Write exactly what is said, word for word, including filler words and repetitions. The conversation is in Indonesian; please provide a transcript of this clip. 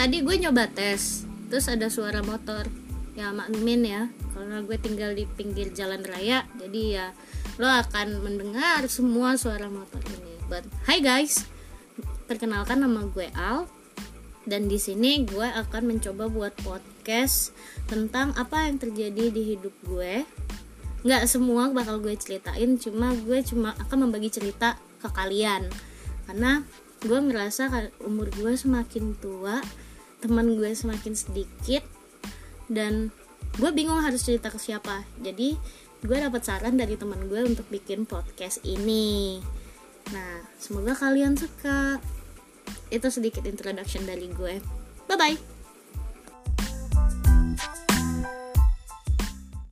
tadi gue nyoba tes, terus ada suara motor. Ya maklumin ya, karena gue tinggal di pinggir jalan raya, jadi ya lo akan mendengar semua suara motor ini. But hi guys, perkenalkan nama gue Al, dan di sini gue akan mencoba buat podcast tentang apa yang terjadi di hidup gue. Nggak semua bakal gue ceritain, cuma gue cuma akan membagi cerita ke kalian, karena gue ngerasa umur gue semakin tua, teman gue semakin sedikit, dan gue bingung harus cerita ke siapa. Jadi gue dapat saran dari teman gue untuk bikin podcast ini. Nah, semoga kalian suka. Itu sedikit introduction dari gue. Bye bye.